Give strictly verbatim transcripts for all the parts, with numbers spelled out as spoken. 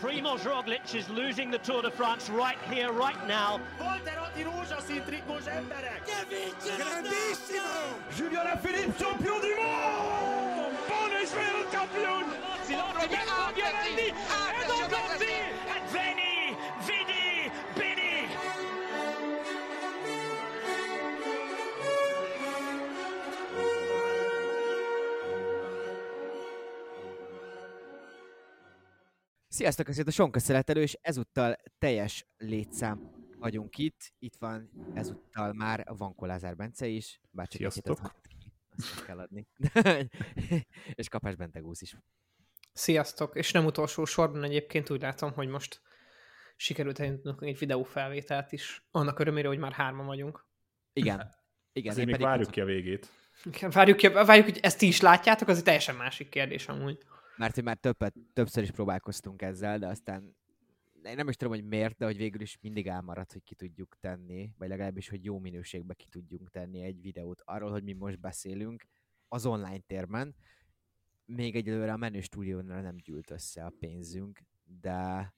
Primoz Roglic is losing the Tour de France right here, right now. Julian Alaphilippe, champion du monde! Bonne journée, champion! Sziasztok, ez itt a Sonka Szeletelő, és ezúttal teljes létszám vagyunk itt. Itt van ezúttal már a Vanko Lázár Bence is. Bár csak sziasztok! Egy azt kell adni. És kapás Bendegúz is. Sziasztok! És nem utolsó sorban egyébként úgy látom, hogy most sikerült eljutnunk egy videófelvételt is. Annak örömére, hogy már hárman vagyunk. Igen. Igen. Azért még várjuk ki a végét. Várjuk, ki, várjuk, hogy ezt ti is látjátok, az egy teljesen másik kérdés amúgy. Mert hogy már többet, többször is próbálkoztunk ezzel, de aztán én nem is tudom, hogy miért, de hogy végül is mindig elmaradt, hogy ki tudjuk tenni, vagy legalábbis, hogy jó minőségben ki tudjunk tenni egy videót arról, hogy mi most beszélünk az online térben. Még egyelőre a menő stúdiónál nem gyűlt össze a pénzünk, de,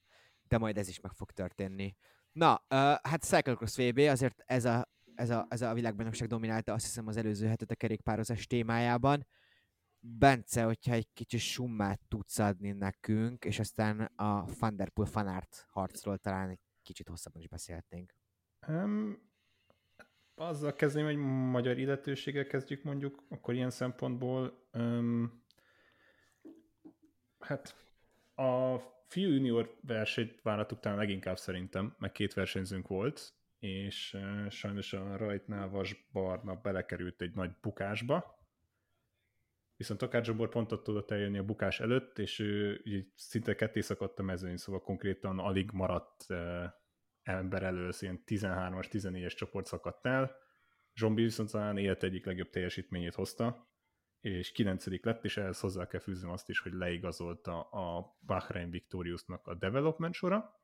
de majd ez is meg fog történni. Na, uh, hát Cyclecross vé bé, azért ez a, ez a, ez a világbajnokság dominálta, azt hiszem, az előző hetet a kerékpározás témájában. Bence, hogyha egy kicsi summát tudsz adni nekünk, és aztán a Van der Poel Van Aert harcról talán egy kicsit hosszabban is beszélhetnénk. Um, azzal kezdném, hogy magyar illetőséggel kezdjük mondjuk, akkor ilyen szempontból um, hát a fiú junior versenyt várhattuk talán leginkább szerintem, meg két versenyzőnk volt, és uh, sajnos a rajtnál Vas Barna belekerült egy nagy bukásba, viszont Takács Zsobor pont ott tudott eljönni a bukás előtt, és ő szinte ketté szakadt a mezőny, szóval konkrétan alig maradt eh, ember elől, ilyen tizenhármas, tizennégyes csoport szakadt el. Zsombi viszont talán élet egyik legjobb teljesítményét hozta, és kilencedik lett, és ehhez hozzá kell fűzni azt is, hogy leigazolta a Bahrain Victorious-nak a development sora.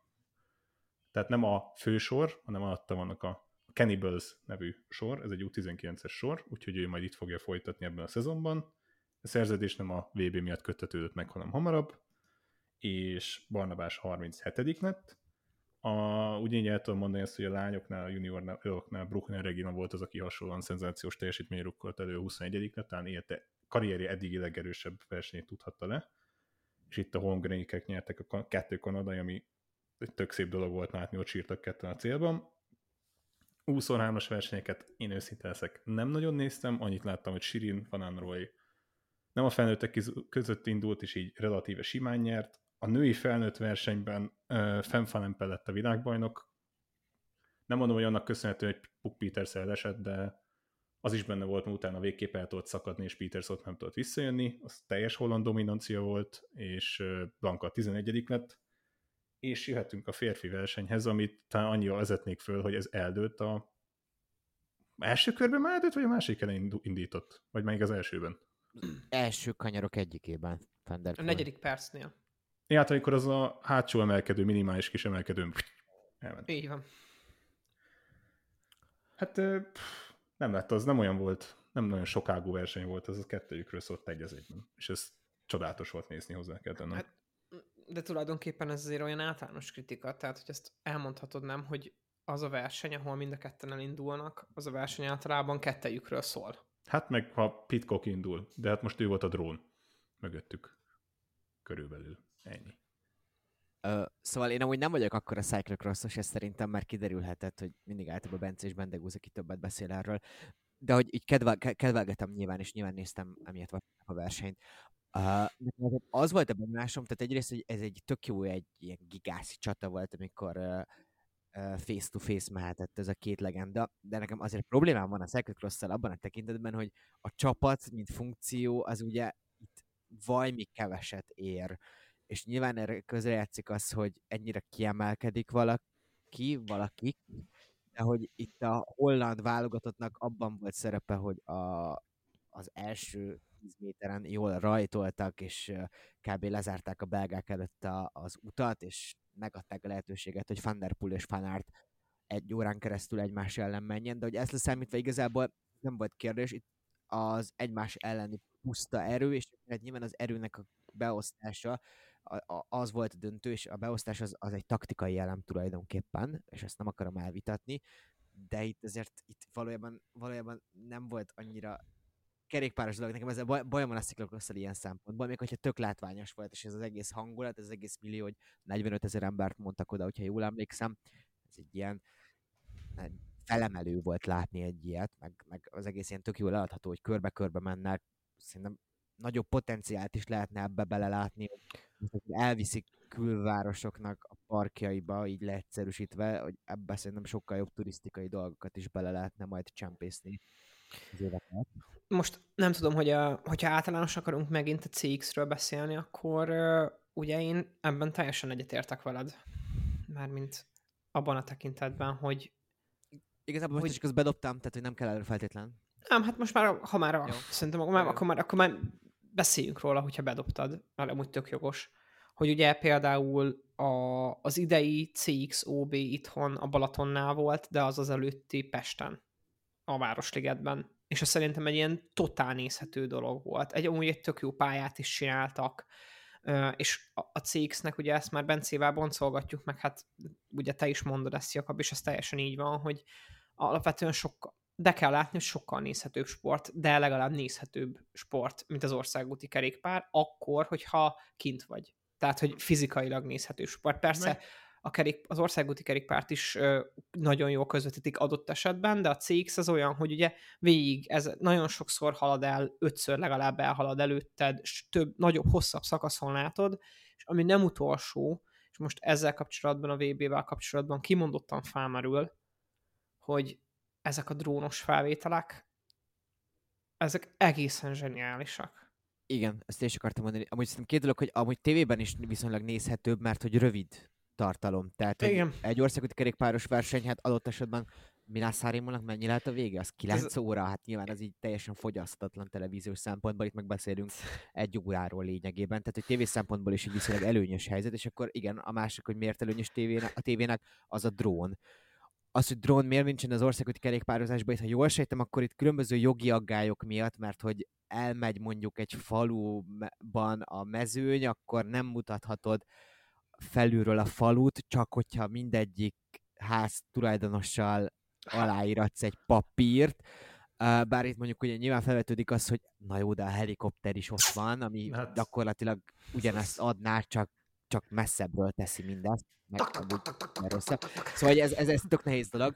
Tehát nem a fősor, hanem alatta vannak a Cannibals nevű sor, ez egy U tizenkilences sor, úgyhogy ő majd itt fogja folytatni ebben a szezonban. A szerződés nem a vé bé miatt köttetődött meg, hanem hamarabb, és Barnabás harminchetedik lett. Ugyanígy el tudom mondani ezt, hogy a lányoknál, a junioroknál Bruckner Regina volt az, aki hasonlóan szenzációs teljesítmény rukkolt elő, huszonegyedik lett, talán élete, karrierje eddigi legerősebb versenyét tudhatta le, és itt a Holmgrenikek nyertek a kettő kanadai, ami egy tök szép dolog volt látni, ott sírtak ketten a célban. U huszonhármas versenyeket én őszinte leszek nem nagyon néztem, annyit láttam, hogy Shirin Panán nem a felnőttek között indult, és így relatíve simán nyert. A női felnőtt versenyben uh, Fem van Empel lett a világbajnok. Nem mondom, hogy annak köszönhetően, hogy Puck Peters elesett, de az is benne volt, mert utána végképp el tudott szakadni, és Peters ott nem tudott visszajönni. Az teljes holland dominancia volt, és uh, Blanka tizenegyedik lett. És jöhetünk a férfi versenyhez, amit talán annyira vezetnék föl, hogy ez eldőlt a első körben már eldőlt, vagy a másik elején indított? Vagy még az elsőben? Első kanyarok egyikében. A negyedik percnél. Ja, hát amikor az a hátsó emelkedő, minimális kis emelkedőn elment. Így van. Hát pff, nem lett az, nem olyan volt, nem nagyon sokágú verseny volt, ez a kettőjükről szólt egy az egyben. És ez csodálatos volt nézni, hozzá kell tennem. Hát, de tulajdonképpen ez azért olyan általános kritika, tehát hogy ezt elmondhatod nem, hogy az a verseny, ahol mind a ketten elindulnak, az a verseny általában kettőjükről szól. Hát meg ha Pidcock indul, de hát most ő volt a drón mögöttük. Körülbelül ennyi. Ö, szóval én amúgy nem vagyok akkora cyclocrossos, ez szerintem már kiderülhetett, hogy mindig általában Bence és Bendegúz, aki többet beszél erről, de hogy így kedvel- kedvelgetem nyilván, és nyilván néztem emiatt a versenyt. Uh, az volt a benyomásom, tehát egyrészt, hogy ez egy tök jó, egy ilyen gigászi csata volt, amikor... Uh, face-to-face mehetett ez a két legenda, de nekem azért problémám van a cyclocrosszal abban a tekintetben, hogy a csapat, mint funkció, az ugye itt valami keveset ér. És nyilván erre közrejátszik az, hogy ennyire kiemelkedik valaki, valaki, de hogy itt a holland válogatottnak abban volt szerepe, hogy a, az első tíz méteren jól rajtoltak, és kb. Lezárták a belgák előtt a, az utat, és megadták a lehetőséget, hogy Van der Poel és Van Aert egy órán keresztül egymás ellen menjen, de hogy ezt leszámítva igazából nem volt kérdés, itt az egymás elleni puszta erő, és nyilván az erőnek a beosztása, a, a, az volt a döntő, és a beosztás az, az egy taktikai elem tulajdonképpen, és ezt nem akarom elvitatni, de itt azért itt valójában, valójában nem volt annyira kerékpáros dolog. Nekem ezzel baj, bajom van a Cyclecrosszal ilyen szempontból, még hogyha tök látványos volt, és ez az egész hangulat, ez az egész millió, hogy negyvenötezer embert mondtak oda, hogyha jól emlékszem, ez egy ilyen felemelő volt látni egy ilyet, meg, meg az egész ilyen tök jól eladható, hogy körbe-körbe mennek, szerintem nagyobb potenciált is lehetne ebbe belelátni, hogy elviszik külvárosoknak a parkjaiba, így leegyszerűsítve, hogy ebbe szerintem sokkal jobb turisztikai dolgokat is bele lehetne majd csempészni. Most nem tudom, hogy a, hogyha általános akarunk megint a cé iksz-ről beszélni, akkor uh, ugye én ebben teljesen egyetértek veled. Mármint abban a tekintetben, hogy igazából most hogy... is közben bedobtam, tehát hogy nem kell előre feltétlen. Nem, hát most már, ha már, a, szerintem, akkor már, akkor már, akkor már beszéljünk róla, hogyha bedobtad, mert amúgy tök jogos, hogy ugye például a, az idei cé iksz o bé itthon a Balatonnál volt, de az az előtti Pesten, a Városligetben. És az szerintem egy ilyen totál nézhető dolog volt. Egy, amúgy egy tök jó pályát is csináltak, és a cé iksz-nek ugye ezt már Bencével boncolgatjuk, meg hát ugye te is mondod ezt, Jakab, és ez teljesen így van, hogy alapvetően sokkal, de kell látni, hogy sokkal nézhetőbb sport, de legalább nézhetőbb sport, mint az országúti kerékpár, akkor, hogyha kint vagy. Tehát, hogy fizikailag nézhető sport. Persze a kerék, az országúti kerékpárt is nagyon jól közvetítik adott esetben, de a cé iksz az olyan, hogy ugye végig ez nagyon sokszor halad el, ötször legalább elhalad előtted, több, nagyobb, hosszabb szakaszon látod, és ami nem utolsó, és most ezzel kapcsolatban, a vé bével kapcsolatban kimondottan felmerül, hogy ezek a drónos felvételek, ezek egészen zseniálisak. Igen, ezt én is akartam mondani. Amúgy szerintem két dolog, hogy amúgy tévében is viszonylag nézhetőbb, mert hogy rövid tartalom. Tehát egy országúti kerékpáros verseny, hát adott esetben Milászárémonnak mennyi lehet a vége? Az kilenc ez... óra, hát nyilván ez így teljesen fogyasztatlan televíziós szempontból, itt meg beszélünk egy óráról lényegében, tehát hogy tévés szempontból is így viszonylag előnyös helyzet, és akkor igen, a másik, hogy miért előnyös tévének, a tévének, az a drón. Az, hogy drón miért nincsen az országúti kerékpározásban, itt, ha jól sejtem, akkor itt különböző jogi aggályok miatt, mert hogy elmegy mondjuk egy faluban a mezőny, akkor nem mutathatod felülről a falut, csak hogyha mindegyik ház tulajdonossal aláíratsz egy papírt. Bár itt mondjuk ugye nyilván felvetődik az, hogy na jó, de a helikopter is ott van, ami hát gyakorlatilag ugyanezt adná, csak csak messzebbről teszi mindezt. Szóval ez, ez, ez tök nehéz dolog.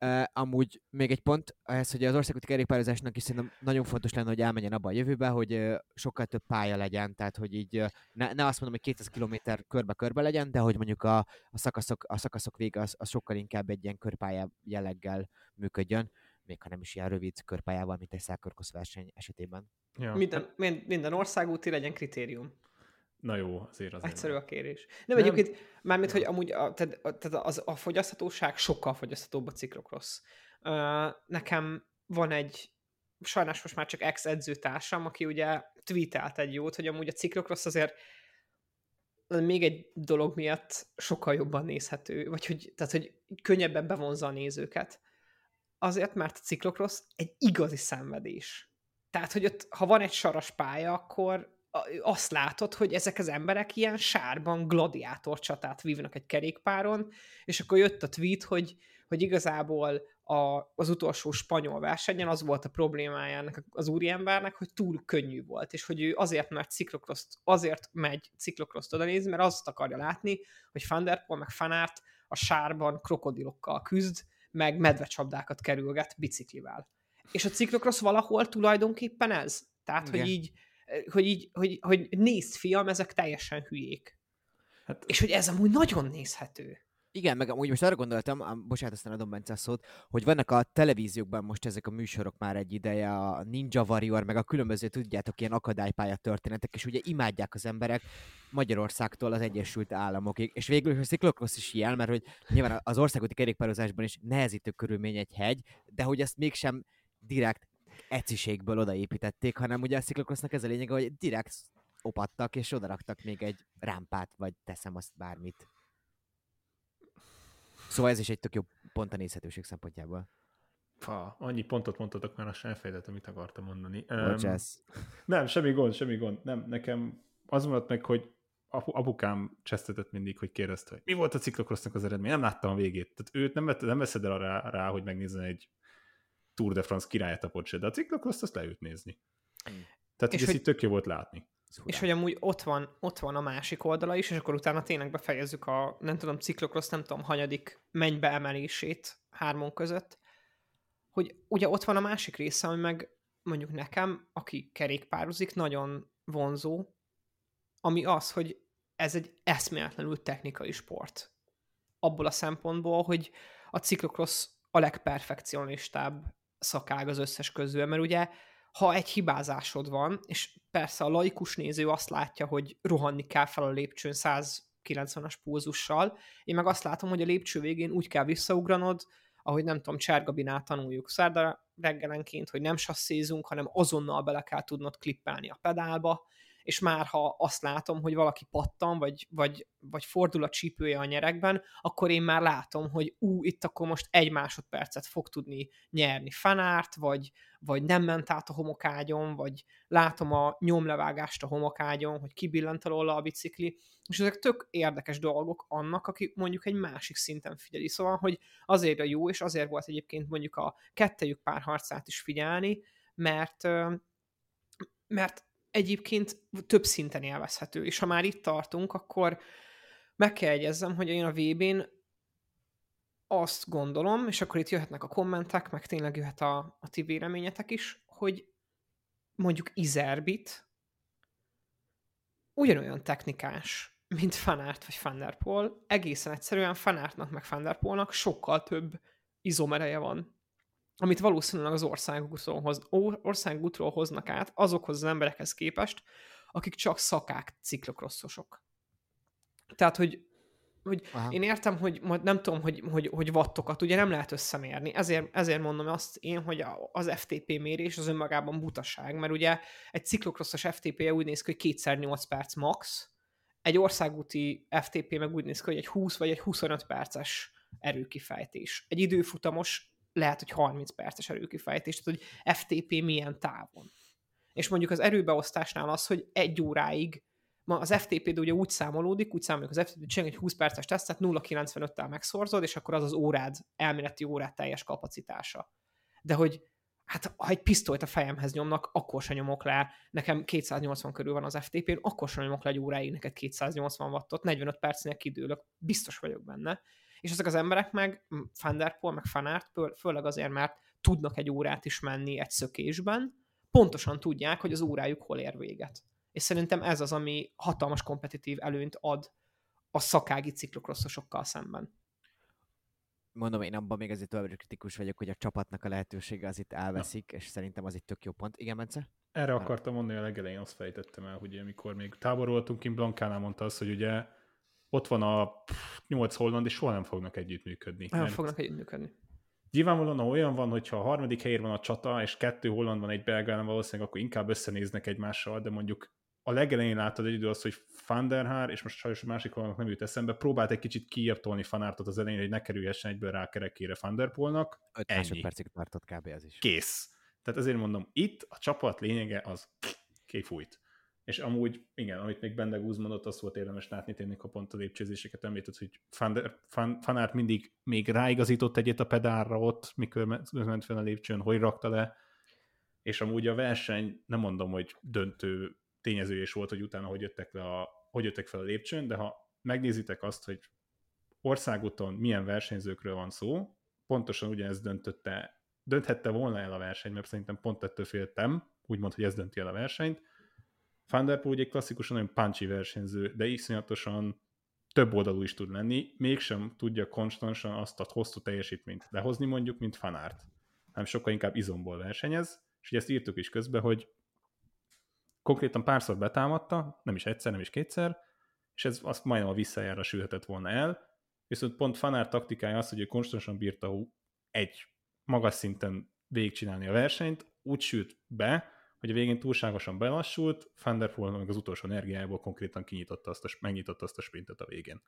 Uh, amúgy még egy pont, ez, hogy az országúti kerékpározásnak is szerintem nagyon fontos lenne, hogy elmenjen abba a jövőbe, hogy uh, sokkal több pálya legyen, tehát hogy így uh, ne, ne azt mondom, hogy kétszáz kilométer körbe-körbe legyen, de hogy mondjuk a, a, szakaszok, a szakaszok vége az, az sokkal inkább egy ilyen körpálya jelleggel működjön, még ha nem is ilyen rövid körpályával, mint egy Cyclecross verseny esetében. Ja. Minden, minden országúti legyen kritérium. Na jó, azért az. Egyszerű a kérés. Nem, nem. Egyébként, mármint, hogy amúgy a, tehát, tehát az, a fogyaszthatóság sokkal fogyaszthatóbb a Cyclecross. Uh, nekem van egy, sajnos most már csak ex-edzőtársam, aki ugye tweetelt egy jót, hogy amúgy a Cyclecross azért még egy dolog miatt sokkal jobban nézhető, vagy hogy, tehát, hogy könnyebben bevonza a nézőket. Azért, mert a Cyclecross egy igazi szenvedés. Tehát, hogy ott, ha van egy saras pálya, akkor azt látod, hogy ezek az emberek ilyen sárban gladiátor csatát vívnak egy kerékpáron, és akkor jött a tweet, hogy, hogy igazából a, az utolsó spanyol versenyen az volt a problémájának az úriembernek, hogy túl könnyű volt, és hogy ő azért megy Cyclecross-t, azért megy Cyclecross-t oda nézni, mert azt akarja látni, hogy Van der Poel meg Van Aert a sárban krokodilokkal küzd, meg medvecsapdákat kerülget biciklivel. És a Cyclecross valahol tulajdonképpen ez. Tehát, igen, hogy így Hogy, így, hogy, hogy nézd, fiam, ezek teljesen hülyék. Hát, és hogy ez amúgy nagyon nézhető. Igen, meg amúgy most arra gondoltam, bocsánat, aztán adom Bence a szót, hogy vannak a televíziókban most ezek a műsorok már egy ideje, a Ninja Warrior, meg a különböző, tudjátok, ilyen akadálypálya történetek, és ugye imádják az emberek Magyarországtól az Egyesült Államokig. És végül a Cyclecross is ilyen, mert hogy nyilván az országúti kerékpározásban is nehezítő körülmény egy hegy, de hogy ezt mégsem direkt eciségből odaépítették, hanem ugye a Cyclecrossnak ez a lényege, hogy direkt opattak, és odaraktak még egy rámpát, vagy teszem azt bármit. Szóval ez is egy tök jó pont a nézhetőség szempontjából. Ha, annyi pontot mondtatok már, azt sem elfejtettem, amit akartam mondani. Um, nem, semmi gond, semmi gond. Nem, nekem az maradt meg, hogy apukám csesztetett mindig, hogy kérdezte, hogy mi volt a Cyclecrossnak az eredmény, nem láttam a végét. Tehát őt nem, nem veszed el rá, rá, hogy megnézzen egy Tour de France királyetapot se, de a Cyclecross azt leült nézni. Hmm. Tehát és hogy ezt így tök jó volt látni. Szurán. És hogy amúgy ott van, ott van a másik oldala is, és akkor utána tényleg befejezzük a, nem tudom, Cyclecross, nem tudom, hanyadik mennybe emelését hármon között, hogy ugye ott van a másik része, ami meg mondjuk nekem, aki kerékpározik, nagyon vonzó, ami az, hogy ez egy eszméletlenül technikai sport. Abból a szempontból, hogy a Cyclecross a legperfekcionistább szakág az összes közül, mert ugye ha egy hibázásod van, és persze a laikus néző azt látja, hogy rohanni kell fel a lépcsőn százkilencvenes pulzussal, én meg azt látom, hogy a lépcső végén úgy kell visszaugranod, ahogy nem tudom, Csárgabinál tanuljuk szerda reggelenként, hogy nem sasszézunk, hanem azonnal bele kell tudnod klippelni a pedálba, és már ha azt látom, hogy valaki pattan, vagy, vagy, vagy fordul a csípője a nyerekben, akkor én már látom, hogy ú, itt akkor most egy másodpercet fog tudni nyerni Van Aert, vagy, vagy nem ment át a homokágyon, vagy látom a nyomlevágást a homokágyon, hogy kibillent alóla a bicikli, és ezek tök érdekes dolgok annak, aki mondjuk egy másik szinten figyeli. Szóval, hogy azért a jó, és azért volt egyébként mondjuk a kettejük párharcát is figyelni, mert mert egyébként több szinten élvezhető, és ha már itt tartunk, akkor meg kell egyezzem, hogy én a vé bén azt gondolom, és akkor itt jöhetnek a kommentek, meg tényleg jöhet a, a ti véleményetek is, hogy mondjuk Izerbit ugyanolyan technikás, mint Van Aert vagy Van der Poel, egészen egyszerűen Van Aertnak meg Van der Poelnak sokkal több izomereje van, amit valószínűleg az országútról, hoz, országútról hoznak át, azokhoz az emberekhez képest, akik csak szakák ciklokrosszosok. Tehát, hogy, hogy én értem, hogy majd nem tudom, hogy, hogy, hogy vattokat ugye nem lehet összemérni. Ezért, ezért mondom azt én, hogy az ef té pé mérés az önmagában butaság, mert ugye egy ciklokrosszos ef té pé-je úgy néz ki, hogy kétszer nyolc perc max, egy országúti ef té pé meg úgy néz ki, hogy egy húsz vagy egy huszonöt perces erőkifejtés. Egy időfutamos lehet, hogy harminc perces erőkifejtés, tehát hogy ef té pé milyen távon. És mondjuk az erőbeosztásnál az, hogy egy óráig, ma az ef té pé-d ugye úgy számolódik, úgy számoljuk az ef té pé-t, csináljuk egy húsz perces tesztet, nulla egész kilencvenöt-tel megszorzod, és akkor az az órád, elméleti órád teljes kapacitása. De hogy hát ha egy pisztolyt a fejemhez nyomnak, akkor se nyomok le, nekem kétszáznyolcvan körül van az ef té pé-n, akkor se nyomok le egy óráig neked kétszáznyolcvan wattot, negyvenöt percnél kidőlök, biztos vagyok benne. És ezek az emberek meg Van der Poel, meg Van Aert, főleg azért, mert tudnak egy órát is menni egy szökésben, pontosan tudják, hogy az órájuk hol ér véget. És szerintem ez az, ami hatalmas kompetitív előnyt ad a szakági ciklokrosszosokkal szemben. Mondom, én abban még azért tovább kritikus vagyok, hogy a csapatnak a lehetősége az itt elveszik, ja. És szerintem az itt tök jó pont. Igen, Bence? Erre Már... akartam mondani, a legelején azt fejtettem el, hogy amikor még táboroltunk, én Blankánál mondta azt, hogy ugye ott van a nyolc holland, és soha nem fognak együttműködni. Nem fognak együttműködni. Nyilvánvalóan olyan van, hogyha a harmadik helyén van a csata, és kettő holland van egy belgán, valószínűleg akkor inkább összenéznek egymással, de mondjuk a legelején láttad egy idő azt, hogy Van der Haar, és most sajnos a másik hollandnak nem jut eszembe, próbált egy kicsit kiértolni Van Aertot az elején, hogy ne kerülhessen egyből rá a kerekkére Van der Poelnak. öt másodpercig tartott kb. Az is. Kész. Tehát ezért mondom, itt a csapat lényege az kifújt. És amúgy, igen, amit még Bendegúz mondott, azt volt érdemes látni tényleg, ha pont a lépcsőzéseket említett, hogy Van Aert mindig még ráigazított egyet a pedálra ott, mikor ment fel a lépcsőn, hogy rakta le, és amúgy a verseny, nem mondom, hogy döntő tényező is volt, hogy utána hogy jöttek, le a, hogy jöttek fel a lépcsőn, de ha megnézitek azt, hogy országúton milyen versenyzőkről van szó, pontosan ugyanez döntötte, dönthette volna el a verseny, mert szerintem pont ettől féltem, úgymond, hogy ez dönti el a versenyt. Van der Poel ugye klasszikusan olyan páncsi versenyző, de iszonyatosan több oldalú is tud lenni, mégsem tudja konstansan azt a hosszú teljesítményt lehozni mondjuk, mint Van Aert. Nem sokkal inkább izomból versenyez, és ugye ezt írtuk is közben, hogy konkrétan párszor betámadta, nem is egyszer, nem is kétszer, és ez azt majdnem a visszajára sülhetett volna el, viszont pont Van Aert taktikája az, hogy ő konstansan bírta egy magas szinten végigcsinálni a versenyt, úgy sült be, hogy a végén túlságosan belassult, Van der Poel meg az utolsó energiájából konkrétan kinyitotta azt a, megnyitotta azt a sprintet a végén.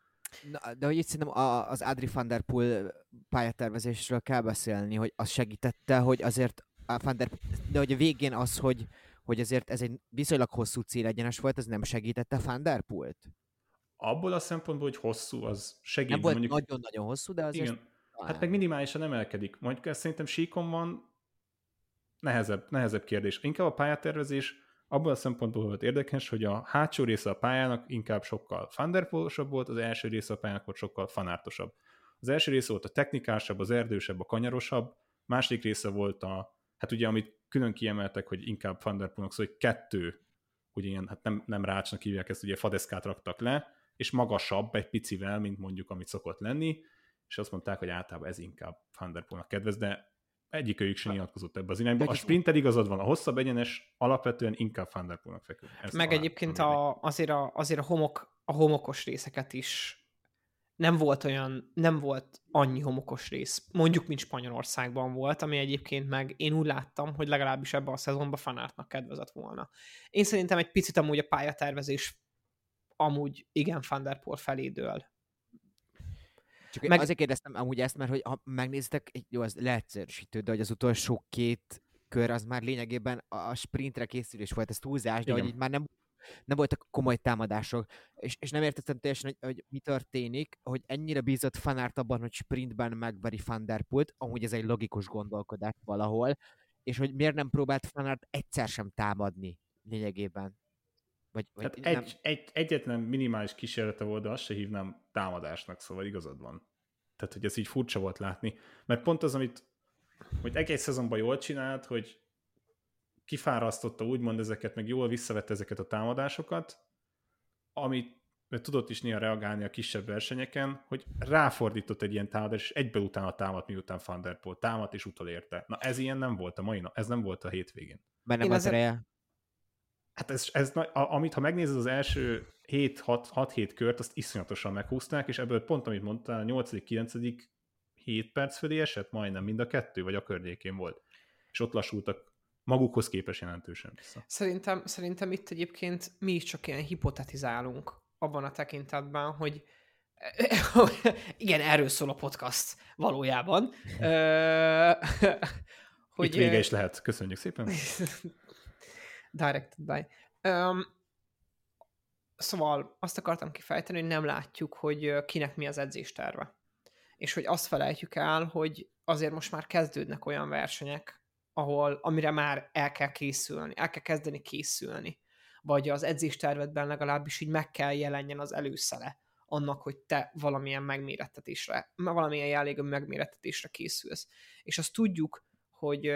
Na, de hogy itt szerintem a, az Adri Van der Poel pályatervezésről kell beszélni, hogy az segítette, hogy azért a Van der, de hogy a végén az, hogy, hogy ezért ez egy viszonylag hosszú célegyenes volt, ez nem segítette Van der Poelt? Abból a szempontból, hogy hosszú, az segít. Nem volt mondjuk... nagyon-nagyon hosszú, de azért... Igen. Hát meg minimálisan emelkedik. Mondjuk ezt szerintem síkon van nehezebb, nehezebb kérdés. Inkább a pályatervezés abból a szempontból volt érdekes, hogy a hátsó része a pályának inkább sokkal Van der Poel-osabb volt, az első része a pályának volt sokkal Van Aertosabb. Az első része volt a technikásabb, az erdősebb, a kanyarosabb, másik része volt a, hát ugye amit külön kiemeltek, hogy inkább Van der Poelnak, szóval hogy kettő, ugye ilyen, hát nem, nem rácsnak hívják ezt, ugye fadeszkát raktak le, és magasabb egy picivel, mint mondjuk amit szokott lenni, és azt mondták, hogy általában ez inkább Van der Poelnak kedvez, de egyikőjük sem nyilatkozott ebbe az irányba. A sprinter igazad van, a hosszabb egyenes alapvetően inkább Van der Poelnak fekül. Ezt meg egyébként a, azért, a, azért a, homok, a homokos részeket is nem volt olyan, nem volt annyi homokos rész. Mondjuk, mint Spanyolországban volt, ami egyébként meg én úgy láttam, hogy legalábbis ebben a szezonban Van Aertnak kedvezett volna. Én szerintem egy picit amúgy a pályatervezés amúgy igen Van der Poel felé dől. Csak meg... azért kérdeztem amúgy ezt, mert hogy ha megnézitek, jó, ez leegyszerűsítő, de hogy az utolsó két kör az már lényegében a sprintre készülés volt, ez túlzás, de igen. Hogy így már nem, nem voltak komoly támadások. És, és nem értettem teljesen, hogy, hogy mi történik, hogy ennyire bízott Van Aert abban, hogy sprintben megveri Van der Poelt, amúgy ez egy logikus gondolkodás valahol, és hogy miért nem próbált Van Aert egyszer sem támadni lényegében. Vagy, vagy hát egy, egy, egyetlen minimális kísérlete volt, de azt se hívnám támadásnak, szóval igazad van. Tehát, hogy ez így furcsa volt látni. Mert pont az, amit hogy egy-egy szezonban jól csinált, hogy kifárasztotta úgymond ezeket, meg jól visszavette ezeket a támadásokat, amit tudott is néha reagálni a kisebb versenyeken, hogy ráfordított egy ilyen támadás, és egyben utána támadt, miután Van der Poel támadt, és utolérte. Na ez ilyen nem volt a mai nap, ez nem volt a hétvégén. Mert nem az reje. Hát ez, ez, amit ha megnézed az első hét-hat-hét kört, azt iszonyatosan meghúzták, és ebből pont, amit mondtál, a nyolcadik-kilencedik hét perc fölé esett, majdnem mind a kettő, vagy a környékén volt. És ott lassultak magukhoz képest jelentősen vissza. Szerintem, szerintem itt egyébként mi is csak ilyen hipotetizálunk abban a tekintetben, hogy igen, erről szól a podcast valójában. hogy... Itt vége is lehet. Köszönjük szépen. Directed by. Um, szóval azt akartam kifejteni, hogy nem látjuk, hogy kinek mi az edzésterve. És hogy azt felejtjük el, hogy azért most már kezdődnek olyan versenyek, ahol, amire már el kell készülni, el kell kezdeni készülni. Vagy az edzéstervedben legalábbis így meg kell jelenjen az előszele annak, hogy te valamilyen megmérettetésre, valamilyen jellegű megmérettetésre készülsz. És azt tudjuk, hogy,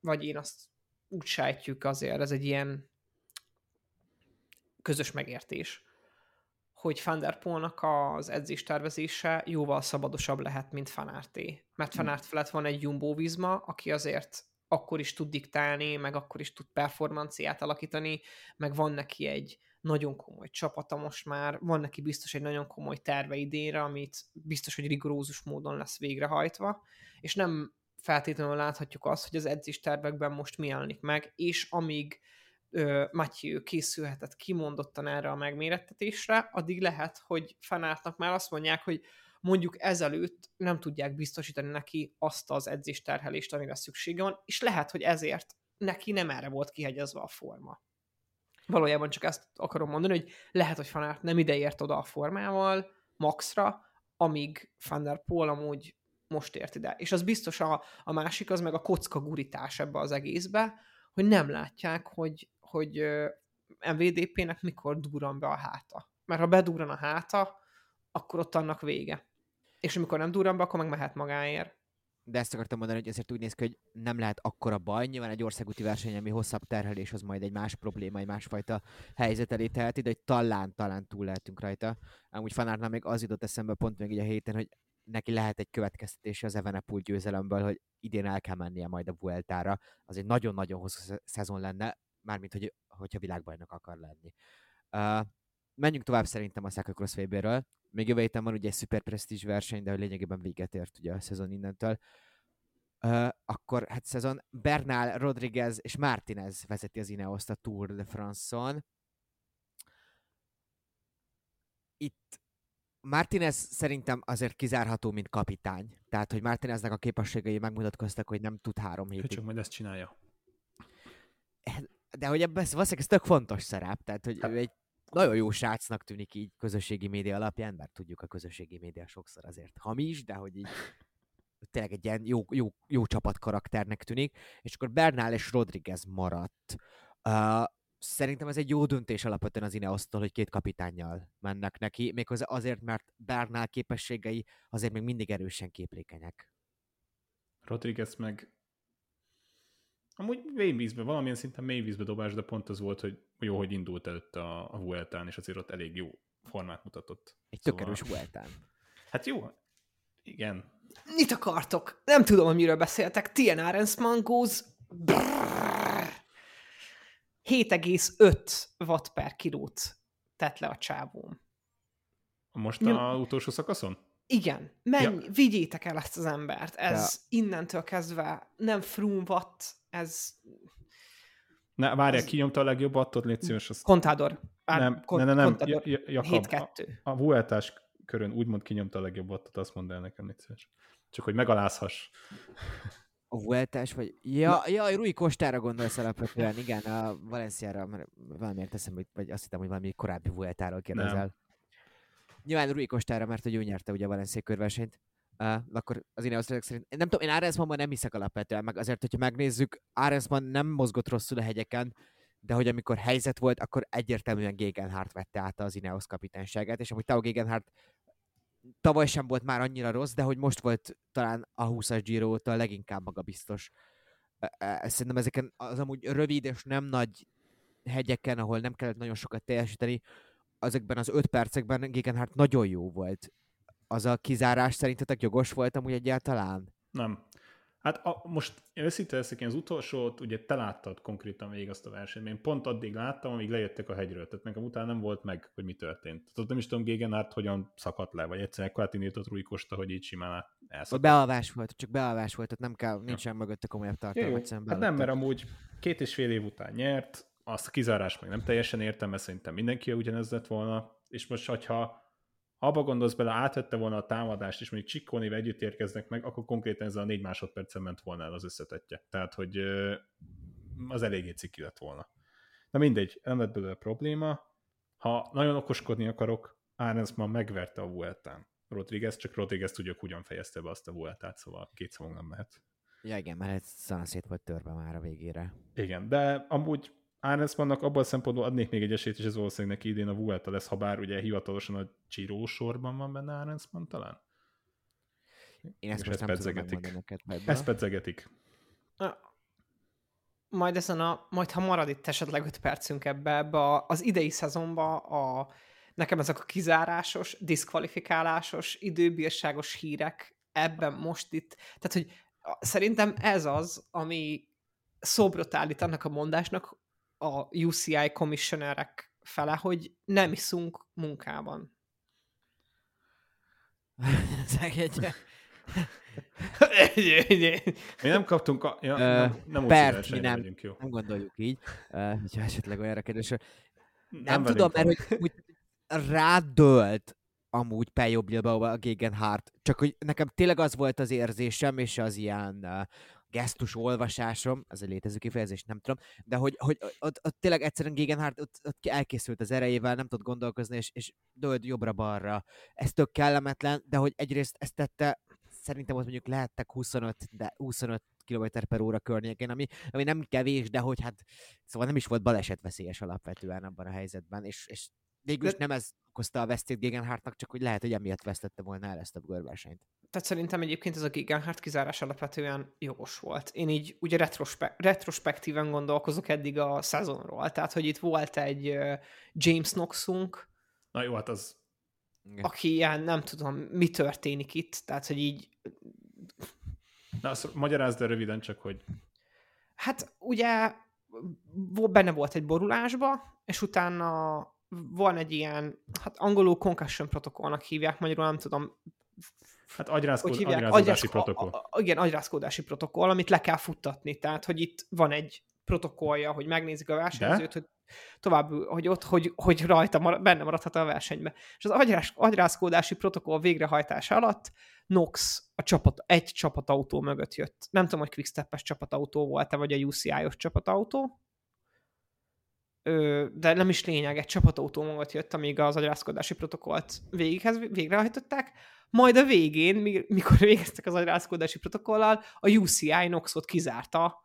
vagy én azt úgy sejtjük azért, ez egy ilyen közös megértés, hogy Van der Poelnak az edzéstervezése jóval szabadosabb lehet, mint Van Aerté. Mert Van Aert felett van egy Jumbo-Visma, aki azért akkor is tud diktálni, meg akkor is tud performanciát alakítani, meg van neki egy nagyon komoly csapata most már, van neki biztos egy nagyon komoly terve idénre, amit biztos, hogy rigorózus módon lesz végrehajtva, és nem feltétlenül láthatjuk azt, hogy az edzéstervekben most mi jelenik meg, és amíg ö, Mathieu készülhetett kimondottan erre a megmérettetésre, addig lehet, hogy Van Aertnak már azt mondják, hogy mondjuk ezelőtt nem tudják biztosítani neki azt az edzésterhelést, amire szüksége van, és lehet, hogy ezért neki nem erre volt kihegyezve a forma. Valójában csak ezt akarom mondani, hogy lehet, hogy Van Aert nem ide ért oda a formával, maxra, amíg Van der Poel amúgy most ért ide. És az biztos a, a másik, az meg a kocka gurítás ebbe az egészbe, hogy nem látják, hogy, hogy em vé dé pé-nek mikor durran be a háta. Mert ha bedurran a háta, akkor ott annak vége. És amikor nem durran be, akkor meg mehet magáért. De ezt akartam mondani, hogy ezért úgy néz ki, hogy nem lehet akkora baj. Nyilván egy országúti verseny, ami hosszabb terhelés, az majd egy más probléma, egy másfajta helyzet elé teheti, de hogy talán, talán túl lehetünk rajta. Amúgy Van Aertnál még az jutott eszembe pont még így a héten, hogy neki lehet egy következtetése az Evenepoel győzelemből, hogy idén el kell mennie majd a Vueltára. Az egy nagyon-nagyon hosszú szezon lenne, mármint, hogy, hogyha világbajnok akar lenni. Uh, menjünk tovább szerintem a Cyclecross vé béről. Még jövő héten van ugye egy szuper presztízs verseny, de lényegében véget ért ugye a szezon innentől. Uh, akkor hát szezon Bernal, Rodríguez és Martínez vezeti az Ineoszt a Tour de France-on. Itt Martínez szerintem azért kizárható, mint kapitány. Tehát, hogy Martíneznek a képességei megmutatkoztak, hogy nem tud három hétig. Csak majd ezt csinálja. de hogy ebben valószínűleg ez tök fontos szerep, tehát hogy ő egy nagyon jó srácnak tűnik így közösségi média alapján, mert tudjuk a közösségi média sokszor azért hamis, de hogy így tényleg egy ilyen jó, jó, jó csapat karakternek tűnik, és akkor Bernal és Rodríguez maradt. Uh, szerintem ez egy jó döntés alapvetően az Ineosztól, hogy két kapitánnyal mennek neki, méghozzá azért, mert Bernal képességei azért még mindig erősen képlékenyek. Rodríguez meg amúgy mélyvízbe, valamilyen szinten mélyvízbe dobás, de pont az volt, hogy jó, hogy indult előtt a, a Vueltán, és azért ott elég jó formát mutatott. Egy szóval... tök erős Vueltán. Hát jó, igen. Mit akartok? Nem tudom, hogy miről beszéltek. Tien Arensman góz hét egész öt watt per kilót tett le a csávón. Most Nyom... a utolsó szakaszon? Igen. Menj, ja. Vigyétek el ezt az embert. Ez ja. innentől kezdve nem frumwatt, ez... Ne, várjál, ez... ki nyomta a legjobb wattot, légy szíves. Azt... Contador. Á, nem, kon- nem, nem, nem. Jakab, a, a Vueltás körön úgymond kinyomta a legjobb wattot, azt mondd el nekem, légy szíves. Csak hogy megalázhass. A Vueltás vagy... Ja, jaj, Rui Kostára gondolsz alapvetően, igen, a Valenciára, mert valamiért teszem, vagy azt hittem, hogy valami korábbi Vueltáról kérdezel. Nem. Nyilván Rui Kostára, mert hogy ő nyerte ugye a Valencia körversenyt. Uh, akkor az Ineos szerint... Nem tudom, én Arensmanban nem hiszek alapvetően, meg azért, hogyha megnézzük, Arensman nem mozgott rosszul a hegyeken, de hogy amikor helyzet volt, akkor egyértelműen Gegenhardt vette át az Ineos kapitányságát, és amúgy Tao Gegenhardt tavaly sem volt már annyira rossz, de hogy most volt talán a húszas Giro óta a leginkább magabiztos. Szerintem ezeken az amúgy rövid és nem nagy hegyeken, ahol nem kellett nagyon sokat teljesíteni, azokban az öt percekben Gegenhardt nagyon jó volt. Az a kizárás szerintetek jogos volt amúgy egyáltalán? Nem. Hát a, most őszinte leszek, én az utolsót, ugye te láttad konkrétan végig azt a versenyt, én pont addig láttam, amíg lejöttek a hegyről, tehát nekem utána nem volt meg, hogy mi történt. Tehát ott nem is tudom, Gegenhardt hogyan szakadt le, vagy egyszerűen ekkor átindított Rui Costa, hogy így simán elszakadt. Bealvás volt, csak bealvás volt, tehát nem kell, nincsen ja. mögötte komolyabb tartalom, hogy szemben. Hát nem, mert amúgy két és fél év után nyert, azt a kizárást meg nem teljesen értem, mert szerintem mindenki ugyanez lett volna, és most, hogyha abba gondolsz bele, átvette volna a támadást, és mondjuk Csikkónével együtt érkeznek meg, akkor konkrétan ezzel a négy másodpercen ment volna el az összetettje. Tehát, hogy az eléggé ciki lett volna. Na mindegy, nem lett belőle probléma. Ha nagyon okoskodni akarok, Arensman megverte a Vueltán Rodríguez, csak Rodríguez tudjuk, hogyan fejezte be azt a Vueltát, szóval két szóval nem lehet. Ja igen, mert szanaszét volt törve már a végére. Igen, de amúgy Arensmannak abban a szempontból adnék még egy esélyt, és ez valószínűleg neki idén a Vuelta lesz, ha bár ugye hivatalosan a Giro sorban van benne Arensman talán? Én ezt és most ezt nem tudom megmondani neked. Ezt pedzegetik. Majd ezen a, majd ha marad itt esetleg öt percünk ebbe, ebbe az idei szezonban a, nekem ezek a kizárásos, diszkvalifikálásos, időbírságos hírek ebben most itt. Tehát, hogy szerintem ez az, ami szobrot állít annak a mondásnak, a U C I commissionerek fele, hogy nem iszunk munkában. Mi nem kaptunk a... Ja, nem, nem uh, Bert, mi nem, vagyunk, jó. Nem gondoljuk így, uh, hogyha esetleg olyanra kérdésről. Nem, nem tudom, mert hogy, hogy rádölt amúgy Pejo Bilbao-ba a Gegenhardt, csak hogy nekem tényleg az volt az érzésem, és az ilyen... Uh, gesztus olvasásom, ez egy létező kifejezés, nem tudom, de hogy, hogy ott, ott tényleg egyszerűen Gegenhardt ott, ott elkészült az erejével, nem tud gondolkozni, és, és dőlt jobbra-balra. Ez tök kellemetlen, de hogy egyrészt ezt tette, szerintem ott mondjuk lehettek huszonöt kilométer per óra környékén, ami, ami nem kevés, de hogy hát, szóval nem is volt balesetveszélyes alapvetően abban a helyzetben, és, és végül de... nem ez okozta a vesztét Gegenhardtnak, csak hogy lehet, hogy emiatt vesztette volna el ezt a görversenyt. Tehát szerintem egyébként ez a Gegenhardt kizárás alapvetően jogos volt. Én így ugye retrospe- retrospektíven gondolkozok eddig a szezonról. Tehát, hogy itt volt egy uh, James Knoxunk. Na jó, hát az... Aki ilyen, nem tudom, mi történik itt. Tehát, hogy így... Na, azt magyarázd el röviden csak, hogy... Hát, ugye benne volt egy borulásba, és utána van egy ilyen, hát angolul concussion protokollnak hívják, magyarul nem tudom... Hát agyrázkod, agyrázkodási protokoll. A, a, igen, agyrázkodási protokoll, amit le kell futtatni. Tehát, hogy itt van egy protokollja, hogy megnézik a versenyzőt, hogy tovább, hogy ott, hogy, hogy rajta marad, benne maradhat a versenybe. És az agyrás, agyrázkodási protokoll végrehajtása alatt Knox a csapat, egy csapatautó mögött jött. Nem tudom, hogy Quickstep-es csapatautó volt-e, vagy a U C I-os csapatautó. de nem is lényeg, egy csapatautó magad jött, amíg az agyarázkodási protokollt végighez, végrehajtották, majd a végén, mikor végeztek az agyarázkodási protokollal, a U C I Noxot kizárta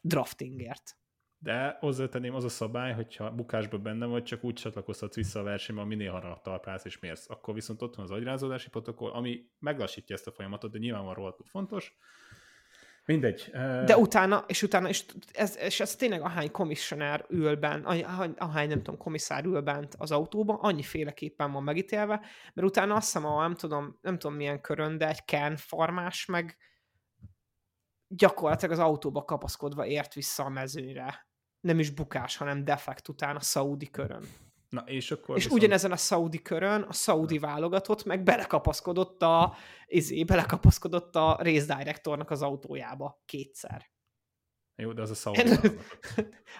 draftingért. De hozzátenném, az a szabály, hogyha bukásban benne vagy, csak úgy csatlakozhatsz vissza a versenybe, ami néha arra talpálsz és mérsz. Akkor viszont ott van az agyrázódási protokoll, ami meglassítja ezt a folyamatot, de nyilván van rohadtul fontos. Mindegy. De utána, és utána, és ez, és ez tényleg ahány komissionár ül benn, ahány, nem tudom, komisszár ül bent az autóban, annyiféleképpen van megítélve, mert utána azt hiszem, ahol nem tudom, nem tudom milyen körön, de egy Ken farmás meg gyakorlatilag az autóba kapaszkodva ért vissza a mezőnyre. Nem is bukás, hanem defekt után a szaudi körön. Na, és akkor és viszont... ugyanezen a szaudi körön a szaudi válogatott meg belekapaszkodott a, izé, belekapaszkodott a részdirektornak az autójába kétszer. Jó, de az a szaudi válogatott.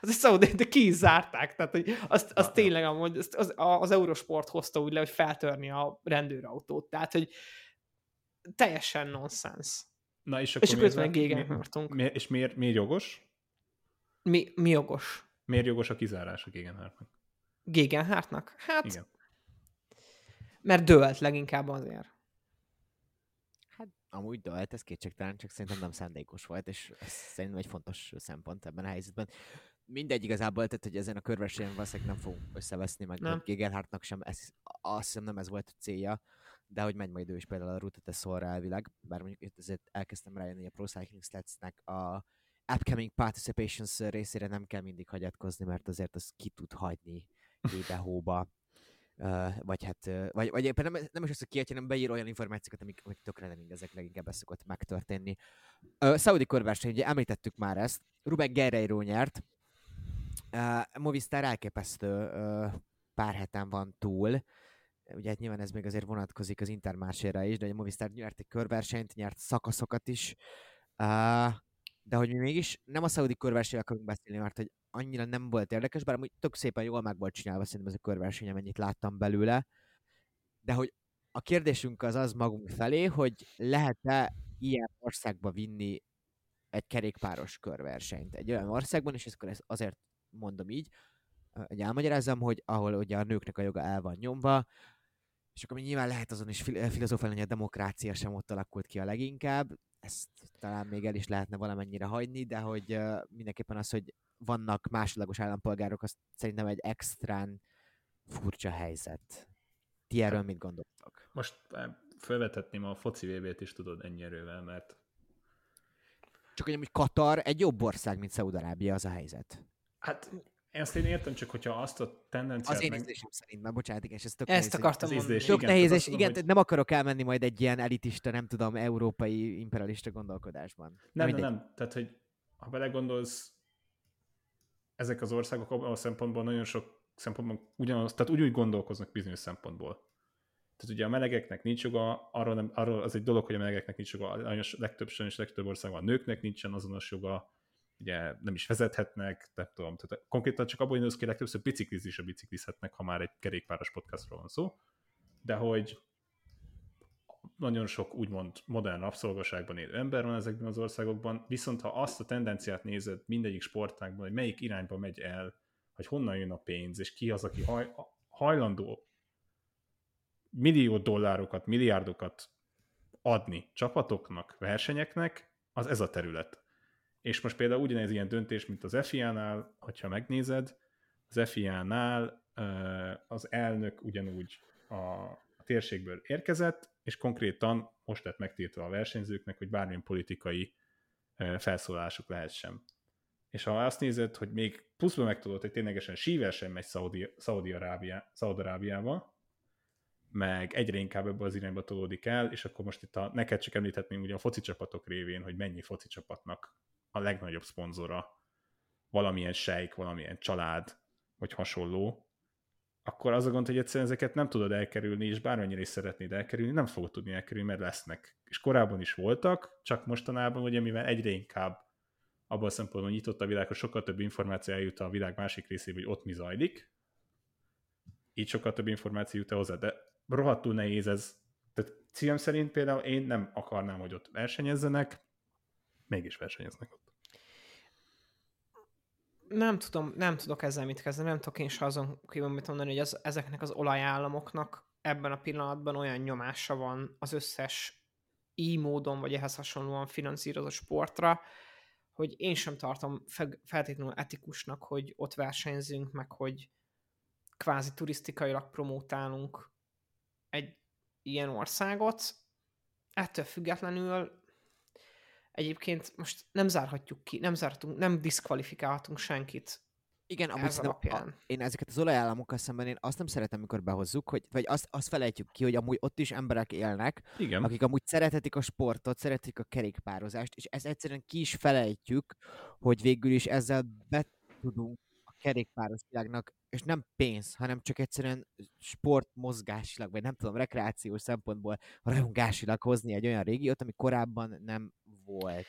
Az a szaudi, de ki is zárták. Tehát, hogy azt, azt Na, tényleg amúgy, az, az, az Eurosport hozta úgy le, hogy feltörni a rendőrautót. Tehát, hogy teljesen nonsense. Na, és akkor és miért, meg Gegenhardtunk. Mi, és miért, miért jogos? Mi, mi jogos? Miért jogos a kizárás a Gegenhardtnak? Gegenhardtnak? Hát, igen. Mert dölt leginkább azért. Hát amúgy dölt, ez kétségtelen, csak szerintem nem szándékos volt, és ez szerintem egy fontos szempont ebben a helyzetben. Mindegy igazából, tehát, hogy ezen a körversenyen valószínűleg nem fogunk összeveszni, meg nem. Gegenhardtnak sem, ez, azt hiszem nem ez volt a célja, de hogy megy majd ő is például a Ruta Tesorra elvileg, bár mondjuk itt azért elkezdtem rájönni, hogy a Pro Cycling Statsnek a upcoming participations részére nem kell mindig hagyatkozni, mert azért az ki tud hagyni ébe-hóba, uh, vagy hát, uh, vagy, vagy éppen nem, nem is az, hogy kiadja, hanem beír olyan információkat, amik, amik tökre nem mindezek, leginkább ez szokott megtörténni. Uh, Szaudi körverseny, ugye említettük már ezt, Rubén Guerreiro nyert, uh, Movistar elképesztő uh, pár heten van túl, ugye hát nyilván ez még azért vonatkozik az Intermarché-ra is, de a Movistar nyert egy körversenyt, nyert szakaszokat is, uh, de hogy mi mégis nem a szaudi körversenyről akarunk beszélni, mert hogy annyira nem volt érdekes, bár amúgy tök szépen jól meg volt csinálva szerintem ez a körverseny, amennyit láttam belőle, de hogy a kérdésünk az az magunk felé, hogy lehet-e ilyen országba vinni egy kerékpáros körversenyt egy olyan országban, és akkor ezt azért mondom így, hogy elmagyarázzam, hogy ahol ugye a nőknek a joga el van nyomva, és akkor nyilván lehet azon is filozófálni, hogy a demokrácia sem ott alakult ki a leginkább, ezt talán még el is lehetne valamennyire hagyni, de hogy mindenképpen az, hogy vannak másodlagos állampolgárok, az szerintem egy extrán furcsa helyzet. Ti erről mit gondoltok? Most felvethetném a foci vé bét is, tudod, ennyi erővel, mert... Csak hogy Katar egy jobb ország, mint Szaúd-Arábia, az a helyzet. Hát... Ezt én értem, csak hogyha azt a tendenciát... Az én ízlésem meg... szerint, már bocsánat, igen, és ez tök ezt akartam mondani. Ízlés, tök igen, nehéz, és tudom, igen, hogy... nem akarok elmenni majd egy ilyen elitista, nem tudom, európai imperialista gondolkodásban. Nem, nem, nem. Tehát, hogy ha belegondolsz, ezek az országok abban a szempontból nagyon sok szempontból ugyanaz, tehát úgy, úgy gondolkoznak bizonyos szempontból. Tehát ugye a melegeknek nincs joga, arról, nem, arról az egy dolog, hogy a melegeknek nincs joga, a legtöbb és legtöbb országban a nőknek nincsen azonos joga, ugye nem is vezethetnek, nem tudom, tehát konkrétan csak abból indulsz ki, legtöbbször biciklizisra biciklizhetnek, ha már egy kerékpáros podcastról van szó, de hogy nagyon sok úgymond modern rabszolgaságban élő ember van ezekben az országokban, viszont ha azt a tendenciát nézed mindegyik sportágban, hogy melyik irányba megy el, hogy honnan jön a pénz, és ki az, aki haj, hajlandó millió dollárokat, milliárdokat adni csapatoknak, versenyeknek, az ez a terület. És most például ugyanez ilyen döntés, mint az ef i á-nál, hogyha megnézed, az ef i á-nál az elnök ugyanúgy a térségből érkezett, és konkrétan most lett megtiltva a versenyzőknek, hogy bármilyen politikai felszólásuk lehessen. És ha azt nézed, hogy még pluszban megtudod, hogy ténylegesen síversen megy Szaúd-Arábiába, meg egyre inkább ebbe az irányba tolódik el, és akkor most itt a, neked csak említhetném ugye a foci csapatok révén, hogy mennyi foci csapatnak a legnagyobb szponzora, valamilyen sejk, valamilyen család, vagy hasonló, akkor az a gond, hogy egyszerűen ezeket nem tudod elkerülni, és bármennyire is szeretnéd elkerülni, nem fogod tudni elkerülni, mert lesznek. És korábban is voltak, csak mostanában, ugye, mivel egyre inkább abban a szempontból nyitott a világ, hogy sokkal több információ eljut a világ másik részébe, hogy ott mi zajlik, így sokkal több információ jut el hozzá, de rohadtul nehéz ez. Tehát cím szerint például én nem akarnám, hogy ott versenyezzenek, mégis versenyeznek ott. nem tudom, nem tudok ezzel mit kezdeni, nem tudok én se azon kívül mit mondani, hogy az, ezeknek az olajállamoknak ebben a pillanatban olyan nyomása van az összes így módon, vagy ehhez hasonlóan finanszírozott sportra, hogy én sem tartom feltétlenül etikusnak, hogy ott versenyzünk, meg hogy kvázi turisztikailag promótálunk egy ilyen országot. Ettől függetlenül egyébként most nem zárhatjuk ki, nem zárhatunk, nem diszkvalifikálhatunk senkit. Igen, amúgy szerintem én ezeket az olajállamokkal szemben én azt nem szeretem, amikor behozzuk, hogy, vagy azt, azt felejtjük ki, hogy amúgy ott is emberek élnek, igen, akik amúgy szeretetik a sportot, szeretik a kerékpározást, és ezt egyszerűen ki is felejtjük, hogy végül is ezzel be tudunk a kerékpáros világnak, és nem pénz, hanem csak egyszerűen sportmozgásilag, vagy nem tudom, rekreációs szempontból rajongásilag hozni egy olyan régiót, ami korábban nem volt.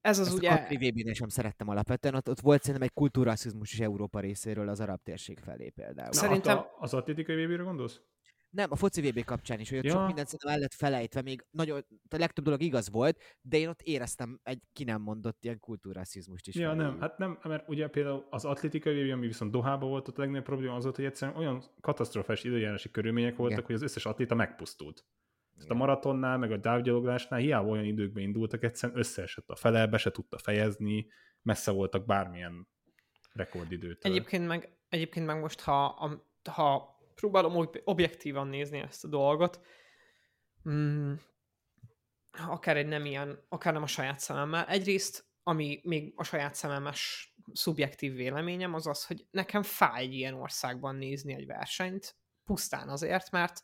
Ez az, ezt ugye... a vé bén sem szerettem alapvetően, ott, ott volt szerintem egy kultúrrasszizmus is Európa részéről az arab térség felé például. Na, szerintem... a, az atlétikai vé bére gondolsz? Nem, a foci vé bé kapcsán is, hogy ja, sok mindent szerintem el lett felejtve, még nagyon, a legtöbb dolog igaz volt, de én ott éreztem egy ki nem mondott ilyen kultúrrasszizmust is. Ja, felé. nem, hát nem, mert ugye például az atlétikai vé bé, ami viszont Dohában volt, ott a legnagyobb probléma az volt, hogy egyszerűen olyan katasztrofás időjárási körülmények voltak, igen, hogy az összes atléta megpusztult. Tehát a maratonnál, meg a távgyaloglásnál hiába olyan időkben indultak, egyszerűen összeesett a fele, be se tudta fejezni, messze voltak bármilyen rekordidőtől. Egyébként meg, egyébként meg most, ha, a, ha próbálom objektívan nézni ezt a dolgot, mm, akár egy nem ilyen, akár nem a saját szememmel. Egyrészt, ami még a saját szememes szubjektív véleményem, az az, hogy nekem fáj egy ilyen országban nézni egy versenyt, pusztán azért, mert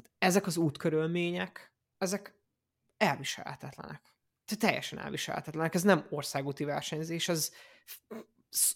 tehát ezek az útkörülmények, ezek elviselhetetlenek. Tehát teljesen elviselhetetlenek. Ez nem országúti versenyzés, ez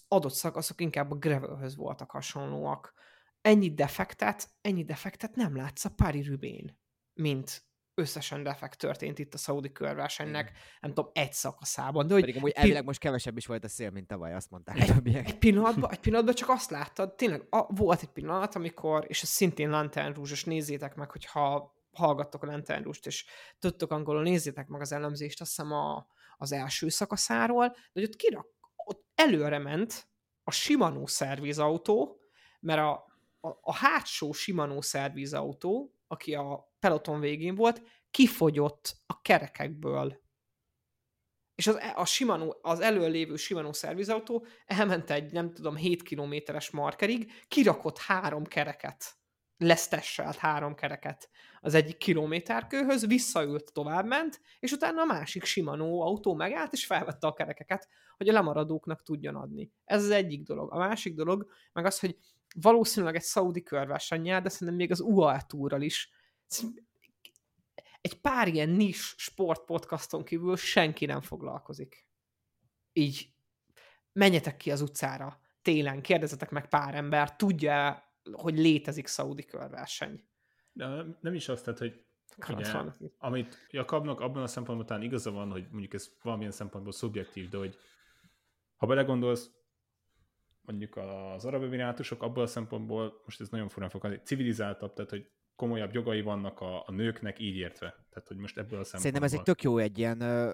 adott szakaszok inkább a gravelhöz voltak hasonlóak. Ennyi defektet, ennyi defektet nem látsz a Párizs-Roubaix-n, mint összesen defekt történt itt a szaudi körversenynek, mm. nem tudom, egy szakaszában. De pedig amúgy elvileg pi- most kevesebb is volt a szél, mint tavaly, azt mondták. Egy, egy, pillanatban, egy pillanatban csak azt láttad, tényleg a, volt egy pillanat, amikor, és ez szintén Lantern Rouge-os, nézzétek meg, hogyha hallgattok a Lantern Rouge-t, és tudtok angolul, nézzétek meg az elemzést, azt hiszem a, az első szakaszáról, de hogy ott kirak, ott előre ment a Shimano szervizautó, mert a, a, a hátsó Shimano szervizautó, aki a peloton végén volt, kifogyott a kerekekből. És az, a Shimano, az elől lévő Shimano szervizautó elment egy, nem tudom, hét kilométeres markerig, kirakott három kereket, lesztesselt három kereket az egyik kilométerkőhöz, visszaült, továbbment, és utána a másik Shimano autó megállt, és felvette a kerekeket, hogy a lemaradóknak tudjon adni. Ez az egyik dolog. A másik dolog meg az, hogy valószínűleg egy szaudi körversennyel, de szerintem még az u á é túrral is, egy pár ilyen nis sportpodcaston kívül senki nem foglalkozik. Így menjetek ki az utcára télen, kérdezzetek meg pár ember, tudja, hogy létezik szaudi körverseny. De nem, nem is azt, tehát, hogy ugye, amit Jakabnak abban a szempontból talán igaza van, hogy mondjuk ez valamilyen szempontból szubjektív, de hogy ha belegondolsz, mondjuk az arab emirátusok abban a szempontból, most ez nagyon furán fog, civilizáltabb, tehát hogy komolyabb jogai vannak a, a nőknek, így értve. Tehát, hogy most ebből a szempontból... Szerintem ez egy tök jó egy ilyen ö,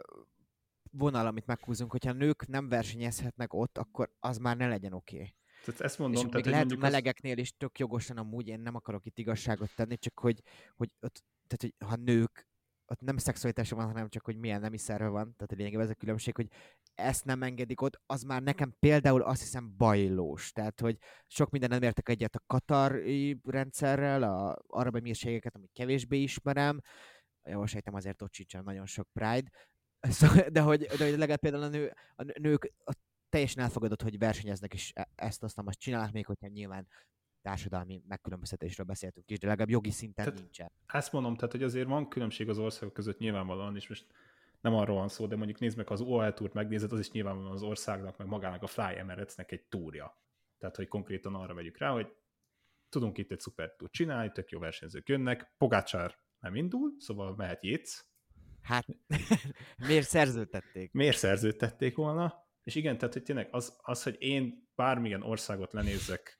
vonal, amit meghúzunk, hogyha nők nem versenyezhetnek ott, akkor az már ne legyen oké. Okay. Tehát ezt mondom, és tehát, még lehet melegeknél is tök jogosan amúgy, én nem akarok itt igazságot tenni, csak hogy, hogy, ott, tehát, hogy ha nők, ott nem szexualitásra van, hanem csak, hogy milyen nemi szerve van. Tehát lényegében ez a különbség, hogy ezt nem engedik ott, az már nekem például azt hiszem bajlós. Tehát, hogy sok minden nem értek egyet a katari rendszerrel, a arab emírségeket, amit kevésbé ismerem. Jól sejtem, azért ott sincsen nagyon sok pride. Szóval, de, hogy, de hogy legalább például a, nő, a nők a teljesen elfogadott, hogy versenyeznek, és ezt aztán most csinálják, még hogyha nyilván társadalmi megkülönböztetésről beszéltünk is, de legalább jogi szinten tehát, nincsen. Ezt mondom, tehát, hogy azért van különbség az országok között nyilvánvalóan, és most nem arról van szó, de mondjuk nézd meg, az o el túrt megnézed, az is nyilvánvalóan az országnak, meg magának a Fly Emirates-nek egy túrja. Tehát, hogy konkrétan arra vegyük rá, hogy tudunk itt egy szuper túrt csinálni, tök jó versenyzők jönnek, Pogácsár nem indul, szóval mehet Jéz. Hát, miért szerződtették? Miért szerződtették volna? És igen, tehát, hogy tényleg az, az, hogy én bármilyen országot lenézzek,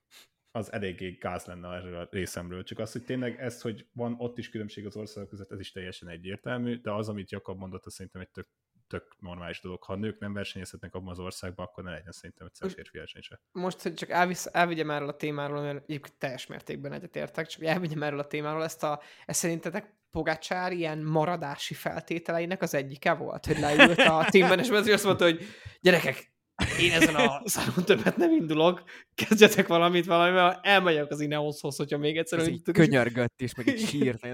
az eléggé gáz lenne erről a részemről. Csak az, hogy tényleg ez, hogy van ott is különbség az országok között, ez is teljesen egyértelmű, de az, amit Jakab mondott, az szerintem egy tök tök normális dolog. Ha nők nem versenyezhetnek abban az országban, akkor ne legyen szerintem egyszer férfi verseny se. Most, hogy csak elvisz, elvigyem erről a témáról, mert egyébként teljes mértékben egyetértek, csak elvigyem erről a témáról, ezt, a, ezt szerintetek Pogácsár ilyen maradási feltételeinek az egyike volt, hogy leült a teammanagement, és azt mondta, hogy gyerekek, én ezen a száron többet nem indulok, kezdjetek valamit valamivel, elmegyek az Ineoshoz, hogyha még egyszer... Ez így könyörgött is, meg így sírt.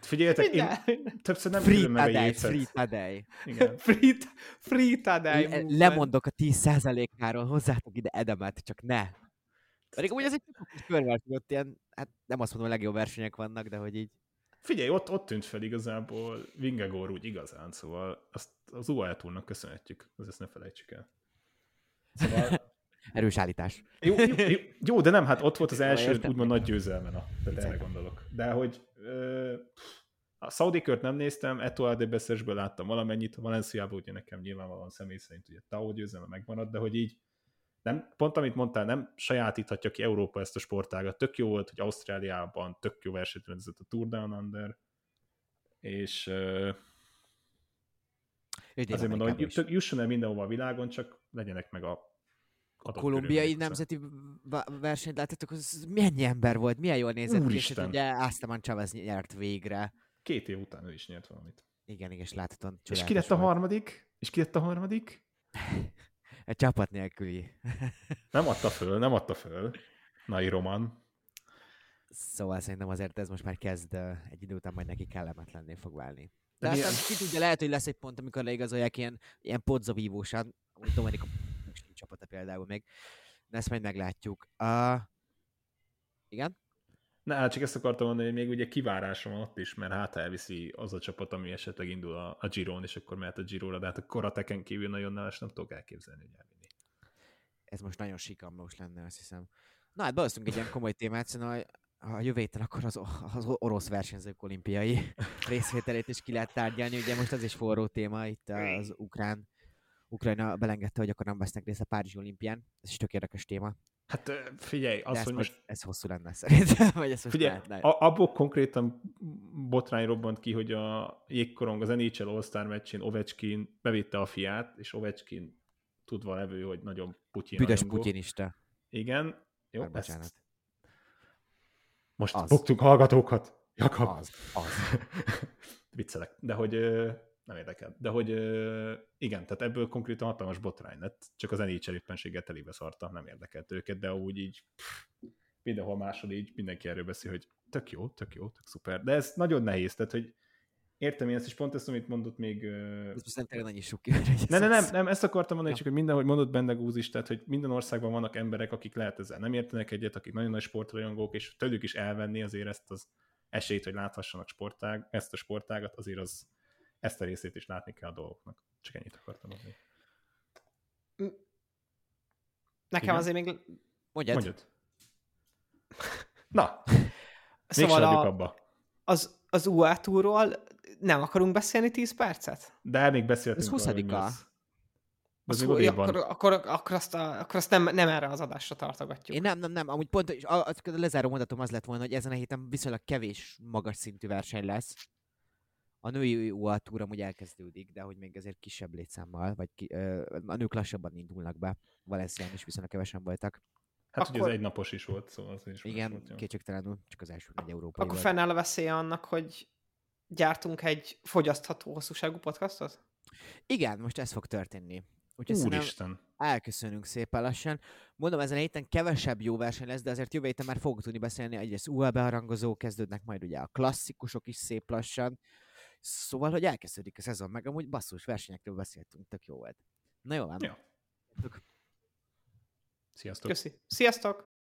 Figyeljetek, minden. Én többször nem free tudom meg a jécet. Free Tadej. Free, free Tadej. Lemondok a tíz százalékáról, hozzátok ide Edemet, csak ne. Pedig úgy ez egy körverseny, ott ilyen, hát nem azt mondom, a legjobb versenyek vannak, de hogy így... Figyelj, ott, ott tűnt fel igazából Vingegaard úgy igazán, szóval azt az u á é Tournak köszönhetjük, ezt ne felejtsük el. Szóval... Erős állítás. Jó, jó, jó, jó, de nem, hát ott volt az első úgymond nagy győzelmen, a, tehát erre gondolok. De hogy ö, a Saudi kört nem néztem, Etoile de Bessesből láttam valamennyit, Valenciából ugye nekem nyilvánvalóan személy szerint ugye Tao győzelme megmaradt, de hogy így nem, pont amit mondtál, nem sajátíthatja ki Európa ezt a sportágat. Tök jó volt, hogy Ausztráliában tök jó versenyt rendezett a Tour Down Under, és ö, azért mondom, hogy jusson el mindenhova a világon, csak legyenek meg a A kolumbiai nemzeti versenyt láttátok, az mennyi ember volt, milyen jól nézett ki, és ugye Esteban Chavez nyert végre. Két év után ő is nyert valamit. Igen, igen, és láthatóan csodálatos. És ki lett a harmadik? És ki lett a harmadik? Egy csapat nélküli. Nem adta föl, nem adta föl. Nai Roman. Szóval szerintem azért ez most már kezd egy idő után majd neki kellemetlenné fog válni. De aztán ki tudja, lehet, hogy lesz egy pont, amikor leigazolják ilyen, ilyen podzavívósan, amit Dominika csapata például még, de ezt majd meglátjuk. Uh, igen? Na, csak ezt akartam mondani, hogy még ugye kivárásra van ott is, mert hát elviszi az a csapat, ami esetleg indul a, a Giron, és akkor mehet a Gironra, de hát a Korateken kívül nagyon neves, nem tudok elképzelni, hogy elvinni. Ez most nagyon sikamlós lenne, azt hiszem. Na, hát beosztunk egy ilyen komoly témát, szóval a jövő héten akkor az, az orosz versenyzők olimpiai részvételét is ki lehet tárgyalni, ugye most az is forró téma, itt az ukrán Ukrajna belengedte, hogy akkor nem vesznek részt a Párizsi olimpián. Ez is tök érdekes téma. Hát figyelj, az, hogy most... Ez hosszú lenne szerintem, vagy ez hosszú lenne. Abból konkrétan botrány robbant ki, hogy a jégkorong, az en há el All-Star meccsén Ovechkin bevitte a fiát, és Ovechkin tudva levő, hogy nagyon Putyin. Büdös putyinista. Igen. Jó, hát, bocsánat. Ezt... Most buktunk hallgatókat. Jakab. Az, az. Viccelek. De hogy... Nem érdekel. De hogy igen, tehát ebből konkrétan hatalmas botrány lett, csak az en há el éppenséggel telébe szarta, nem érdekelt őket, de úgy így pff, mindenhol máshol így mindenki erről beszél, hogy tök jó, tök jó, tök szuper. De ez nagyon nehéz, tehát hogy értem én ezt is, pont ezt, amit mondott még... Ezt most nem tényleg nagyissuk ki. Nem, nem, nem, nem, ezt akartam mondani, ja. Csak hogy minden, hogy mondott Bendegúz is, tehát hogy minden országban vannak emberek, akik lehet ezzel nem értenek egyet, akik nagyon nagy sportrajongók, és tőlük is elvenni azért ezt az esélyt, hogy láthassanak sportág, ezt a sportágat, azért az ezt a részét is látni kell a dolgoknak. Csak ennyit akartam mondani. Nekem igen? Azért még... Mondjad. Mondjad. Na, szóval még a... abba. Az, az u á é Tourról nem akarunk beszélni tíz percet? De még beszéltünk. Ez huszadika. Az hú, akkor, akkor, akkor azt, a, akkor azt nem, nem erre az adásra tartogatjuk. Én nem, nem, nem. Amúgy pont a, a lezáró mondatom az lett volna, hogy ezen a héten viszonylag kevés magas szintű verseny lesz. A női u á é Tour amúgy elkezdődik, de hogy még azért kisebb létszámmal, vagy ki, ö, a nők lassabban indulnak be. Valencián is viszonylag kevesen voltak. Hát akkor... ugye ez egynapos is volt, szóval az is. Igen, kétségtelenül, csak az első egy európai. Akkor fennáll a veszélye annak, hogy gyártunk egy fogyasztható hosszúságú podcastot? Igen, most ez fog történni. Úgyhogy úristen! Elköszönünk szépen lassan. Mondom, ezen a héten kevesebb jó verseny lesz, de azért jövő héten már fogunk tudni beszélni, egyrészt u á é beharangozó, kezdődnek majd ugye a klasszikusok is szép lassan. Szóval, hogy elkezdődik a szezon, meg amúgy basszus versenyekről beszéltünk, tök jó volt. Na jó, ám. Ja. Sziasztok. Köszi. Sziasztok.